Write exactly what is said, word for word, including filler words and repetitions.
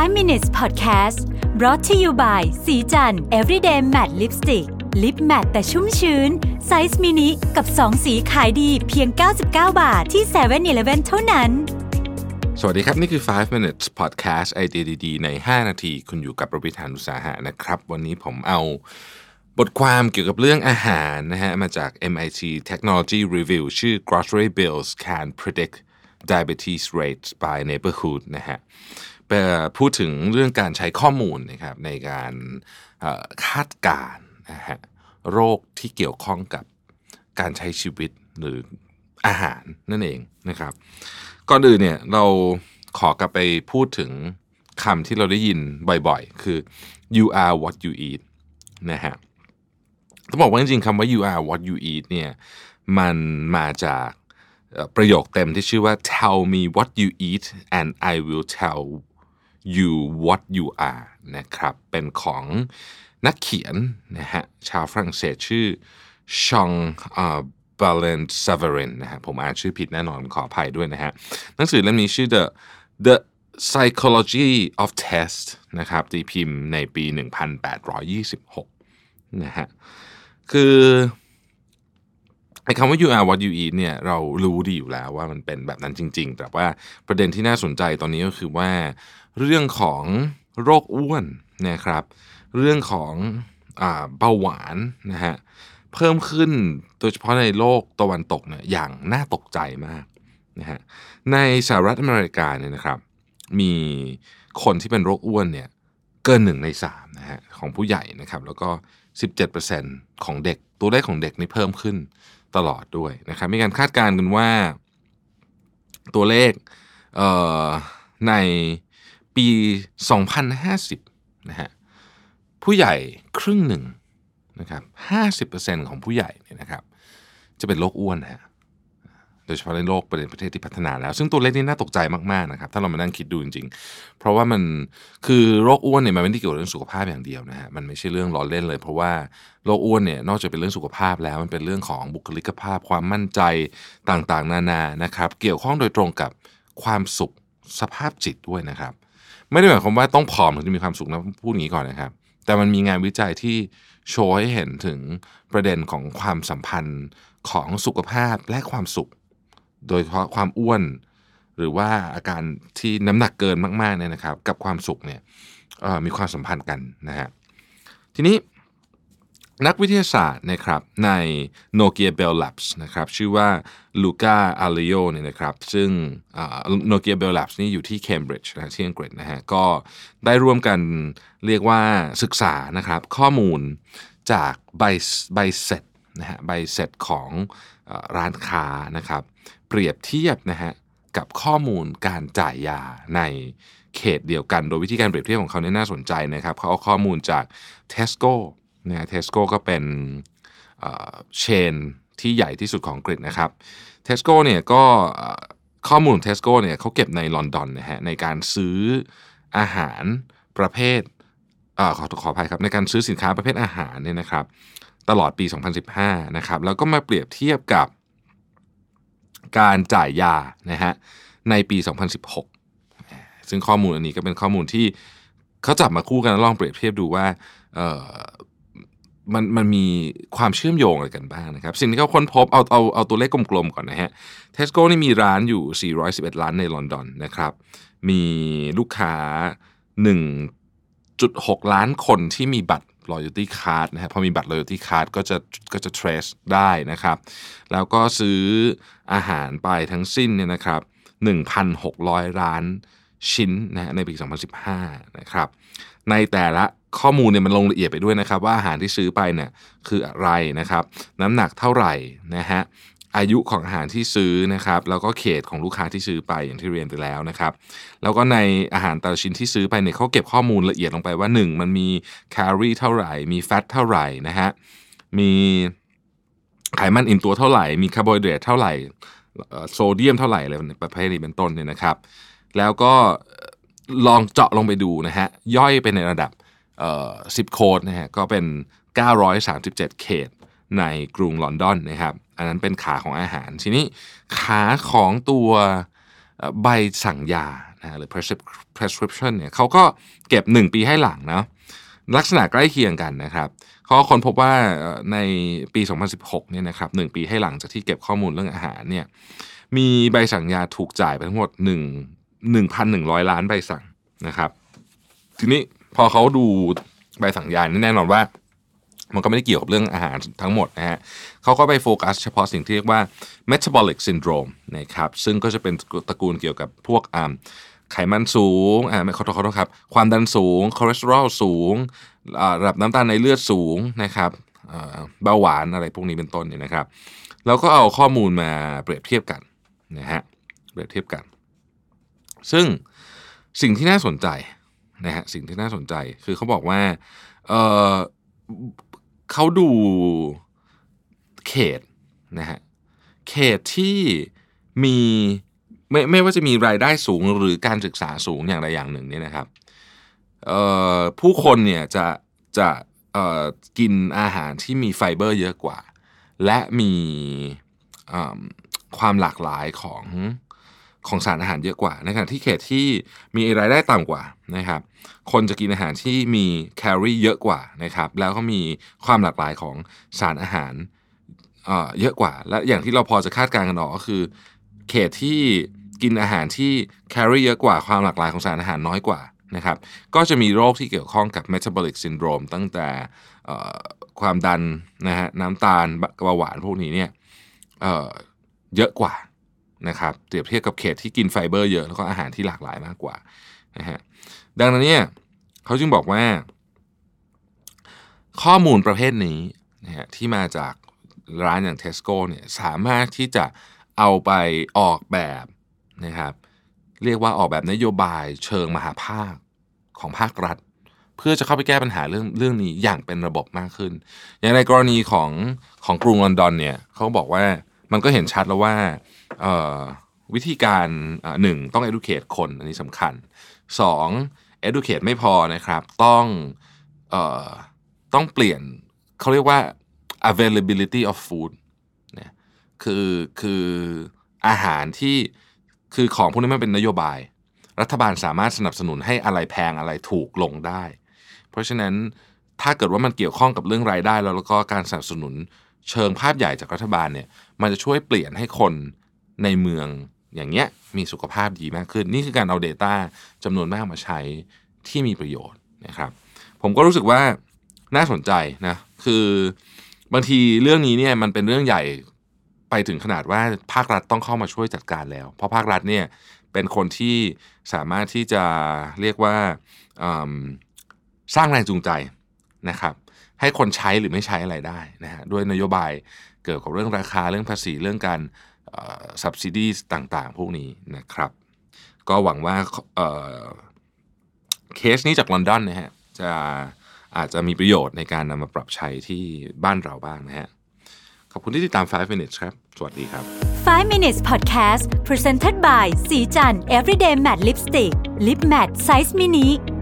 ไฟว์ minutes podcast brought to you by สีจัน everyday matte lipstick lip matte แต่ชุ่มชื้นไซส์มินิกับสองสีขายดีเพียงเก้าสิบเก้าบาทที่ เซเว่นอีเลฟเว่น เท่านั้นสวัสดีครับนี่คือไฟว์ minutes podcast ไอเดียดีๆในห้านาทีคุณอยู่กับประวิธานอุตสาหะนะครับวันนี้ผมเอาบทความเกี่ยวกับเรื่องอาหารนะฮะมาจาก เอ็ม ไอ ที Technology Review ชื่อ Grocery Bills Can Predict Diabetes Rates by Neighborhood นะฮะพูดถึงเรื่องการใช้ข้อมูลนะครับในการคาดการณ์นะฮะโรคที่เกี่ยวข้องกับการใช้ชีวิตหรืออาหารนั่นเองนะครับก่อนอื่นเนี่ยเราขอกลับไปพูดถึงคำที่เราได้ยินบ่อยๆคือ you are what you eat นะฮะต้องบอกว่าจริงๆคำว่า you are what you eat เนี่ยมันมาจากประโยคเต็มที่ชื่อว่า tell me what you eat and I will tell you what you are นะครับเป็นของนักเขียนนะฮะชาวฝรั่งเศสชื่อชองบาเลนซาเวรินนะฮะผมอ่านชื่อผิดแน่นอนขออภัยด้วยนะฮะหนังสือเล่มนี้ชื่อ the the psychology of taste นะครับตีพิมพ์ในปีหนึ่งพันแปดร้อยยี่สิบหกนะฮะคือไอ้คำว่า you are what you eat เนี่ยเรารู้ดีอยู่แล้วว่ามันเป็นแบบนั้นจริงๆแต่ว่าประเด็นที่น่าสนใจตอนนี้ก็คือว่าเรื่องของโรคอ้วนนะครับเรื่องของอ่าเบาหวานนะฮะเพิ่มขึ้นโดยเฉพาะในโลกตะวันตกเนี่ยอย่างน่าตกใจมากนะฮะในสหรัฐอเมริกาเนี่ยนะครับมีคนที่เป็นโรคอ้วนเนี่ยเกินหนึ่งในสามนะฮะของผู้ใหญ่นะครับแล้วก็ สิบเจ็ดเปอร์เซ็นต์ ของเด็กตัวเลขของเด็กนี่เพิ่มขึ้นตลอดด้วยนะครับมีการคาดการณ์กันว่าตัวเลขเอ่อในปีสองพันห้าสิบนะฮะผู้ใหญ่ครึ่งหนึ่งนะครับ ห้าสิบเปอร์เซ็นต์ ของผู้ใหญ่เนี่ยนะครับจะเป็นโรคอ้วนฮะโดยเฉพาะในโลกเป็นประเทศที่พัฒนาแล้วซึ่งตัวเลขนี้น่าตกใจมากๆนะครับถ้าเรามานั่งคิดดูจริงๆเพราะว่ามันคือโรคอ้วนเนี่ยมันไม่ได้เกี่ยวกับเรื่องสุขภาพอย่างเดียวนะฮะมันไม่ใช่เรื่องล้อเล่นเลยเพราะว่าโรคอ้วนเนี่ยนอกจากเป็นเรื่องสุขภาพแล้วมันเป็นเรื่องของบุคลิกภาพความมั่นใจต่างๆนานานะครับเกี่ยวข้องโดยตรงกับความสุขสภาพจิตด้วยนะครับไม่ได้หมายความว่าต้องผอมถึงจะมีความสุขนะพูดอย่างนี้ก่อนนะครับแต่มันมีงานวิจัยที่โชว์ให้เห็นถึงประเด็นของความสัมพันธ์ของสุขภาพและความสุขโดยเฉพาะความอ้วนหรือว่าอาการที่น้ำหนักเกินมากๆเนี่ยนะครับกับความสุขเนี่ยมีความสัมพันธ์กันนะฮะทีนี้นักวิทยาศาสตร์นะครับใน Nokia Bell Labs นะครับชื่อว่า Luca Aiello เนี่ยนะครับซึ่ง Nokia Bell Labs นี่อยู่ที่ Cambridge นะที่อังกฤษนะฮะก็ได้ร่วมกันเรียกว่าศึกษานะครับข้อมูลจากใบใบเสร็จนะฮะใบเสร็จของร้านค้านะครับเปรียบเทียบนะฮะกับข้อมูลการจ่ายยาในเขตเดียวกันโดยวิธีการเปรียบเทียบของเขาเนี่ยน่าสนใจนะครับเขาเอาข้อมูลจาก Tesco นะ Tesco ก็เป็นเอ่อเชนที่ใหญ่ที่สุดของอังกฤษนะครับ Tesco เนี่ยก็ข้อมูล Tesco เนี่ยเขาเก็บในลอนดอนนะฮะในการซื้ออาหารประเภทเอ่อขอขออภัยครับในการซื้อสินค้าประเภทอาหารเนี่ยนะครับตลอดปีสองพันสิบห้านะครับแล้วก็มาเปรียบเทียบกับการจ่ายยานะฮะในปีสองพันสิบหกซึ่งข้อมูลอันนี้ก็เป็นข้อมูลที่เขาจับมาคู่กันลองเปรียบเทียบดูว่าเอ่อมันมันมีความเชื่อมโยงอะไรกันบ้างนะครับสิ่งที่เขาค้นพบเอาเอาเอาตัวเลขกลมๆก่อนนะฮะ Tesco นี่มีร้านอยู่สี่ร้อยสิบเอ็ดล้านในลอนดอนนะครับมีลูกค้า หนึ่งจุดหกล้านคนที่มีบัตรloyalty card นะฮะพอมีบัตร loyalty card ก็จะก็จะ trace ได้นะครับแล้วก็ซื้ออาหารไปทั้งสิ้นเนี่ยนะครับ หนึ่งพันหกร้อย ล้านชิ้นนะฮะในปีสองพันสิบห้านะครับในแต่ละข้อมูลเนี่ยมันลงละเอียดไปด้วยนะครับว่าอาหารที่ซื้อไปเนี่ยคืออะไรนะครับน้ำหนักเท่าไหร่นะฮะอายุของอาหารที่ซื้อนะครับแล้วก็เขตของลูกค้าที่ซื้อไปอย่างที่เรียนไปแล้วนะครับแล้วก็ในอาหารแต่ละชิ้นที่ซื้อไปเนี่ยเขาเก็บข้อมูลละเอียดลงไปว่าหนึ่งมันมีแคลอรี่เท่าไหร่มีแฟตเท่าไหร่นะฮะมีไขมันอิ่มตัวเท่าไหร่มีคาร์โบไฮเดรตเท่าไหร่โซเดียมเท่าไหร่อะไรประเภทนี้เป็นต้นเนี่ยนะครับแล้วก็ลองเจาะลงไปดูนะฮะย่อยไปในระดับเอ่อสิบโค้ดนะฮะก็เป็นเก้าร้อยสามสิบเจ็ดเขตในกรุงลอนดอนนะครับอันนั้นเป็นขาของอาหารทีนี้ขาของตัวใบสั่งยา นะหรือ prescription เนี่ยเขาก็เก็บหนึ่งปีให้หลังนะลักษณะใกล้เคียงกันนะครับเขาค้นพบว่าในปีสองพันสิบหกเนี่ยนะครับหนึ่งปีให้หลังจากที่เก็บข้อมูลเรื่องอาหารเนี่ยมีใบสั่งยาถูกจ่ายไปทั้งหมดหนึ่งพันหนึ่งร้อยล้านใบสั่งนะครับทีนี้พอเขาดูใบสั่งยาแน่นอนว่ามันก็ไม่ได้เกี่ยวกับเรื่องอาหารทั้งหมดนะฮะเขาก็ไปโฟกัสเฉพาะสิ่งที่เรียกว่า metabolic syndrome นะครับซึ่งก็จะเป็นตระกูลเกี่ยวกับพวกอ่าไขมันสูงอ่าไม่ขอโทษขอโทษครับความดันสูงคอเลสเตอรอลสูงระดับน้ำตาลในเลือดสูงนะครับเบาหวานอะไรพวกนี้เป็นต้นเนี่ยนะครับแล้วก็เอาข้อมูลมาเปรียบเทียบกันนะฮะเปรียบเทียบกันซึ่งสิ่งที่น่าสนใจนะฮะสิ่งที่น่าสนใจคือเขาบอกว่าเอ่อเขาดูเขตนะฮะเขตที่มีไม่ไม่ว่าจะมีรายได้สูงหรือการศึกษาสูงอย่างใดอย่างหนึ่งเนี่ยนะครับผู้คนเนี่ยจะจะกินอาหารที่มีไฟเบอร์เยอะกว่าและมีความหลากหลายของของสารอาหารเยอะกว่าในขณะที่เขตที่มีรายได้ต่ำกว่านะครับคนจะกินอาหารที่มีแคลอรี่เยอะกว่านะครับแล้วก็มีความหลากหลายของสารอาหารเอ่อเยอะกว่าและอย่างที่เราพอจะคาดการณ์กันออกก็คือเขตที่กินอาหารที่แคลอรี่เยอะกว่าความหลากหลายของสารอาหารน้อยกว่านะครับก็จะมีโรคที่เกี่ยวข้องกับ metabolic syndrome ตั้งแต่ความดันนะฮะน้ำตาลเบาหวานพวกนี้เนี่ยเอ่อเยอะกว่านะครับเปรียบเทียบกับเขตที่กินไฟเบอร์เยอะแล้วก็อาหารที่หลากหลายมากกว่านะฮะดังนั้นเนี่ยเขาจึงบอกว่าข้อมูลประเภทนี้นะฮะที่มาจากร้านอย่าง Tesco เนี่ยสามารถที่จะเอาไปออกแบบนะครับเรียกว่าออกแบบนโยบายเชิงมหาภาคของภาครัฐเพื่อจะเข้าไปแก้ปัญหาเรื่องเรื่องนี้อย่างเป็นระบบมากขึ้นอย่างในกรณีของของกรุงลอนดอนเนี่ยเขาบอกว่ามันก็เห็นชัดแล้วว่าวิธีการหนึ่งต้อง educate คนอันนี้สำคัญสอง educate ไม่พอนะครับต้องเอ่อต้องเปลี่ยนเขาเรียกว่า availability of food เนี่ยคือคืออาหารที่คือของพวกนี้มันเป็นนโยบายรัฐบาลสามารถสนับสนุนให้อะไรแพงอะไรถูกลงได้เพราะฉะนั้นถ้าเกิดว่ามันเกี่ยวข้องกับเรื่องรายได้แล้วแล้วก็การสนับสนุนเชิงภาพใหญ่จากรัฐบาลเนี่ยมันจะช่วยเปลี่ยนให้คนในเมืองอย่างเงี้ยมีสุขภาพดีมากขึ้นนี่คือการเอา data จำนวนมากมาใช้ที่มีประโยชน์นะครับผมก็รู้สึกว่าน่าสนใจนะคือบางทีเรื่องนี้เนี่ยมันเป็นเรื่องใหญ่ไปถึงขนาดว่าภาครัฐต้องเข้ามาช่วยจัดการแล้วเพราะภาครัฐเนี่ยเป็นคนที่สามารถที่จะเรียกว่าสร้างแรงจูงใจนะครับให้คนใช้หรือไม่ใช้อะไรได้นะฮะด้วยนโยบายเกี่ยวกับเรื่องราคาเรื่องภาษีเรื่องการsubsidy ต่างๆพวกนี้นะครับก็หวังว่าเอ่อเคสนี้จากลอนดอนนะฮะจะอาจจะมีประโยชน์ในการนำมาปรับใช้ที่บ้านเราบ้างนะฮะขอบคุณที่ติดตามไฟว์ minutes ครับสวัสดีครับไฟว์ minutes podcast presented by สีจันทร์ everyday matte lipstick lip matte size mini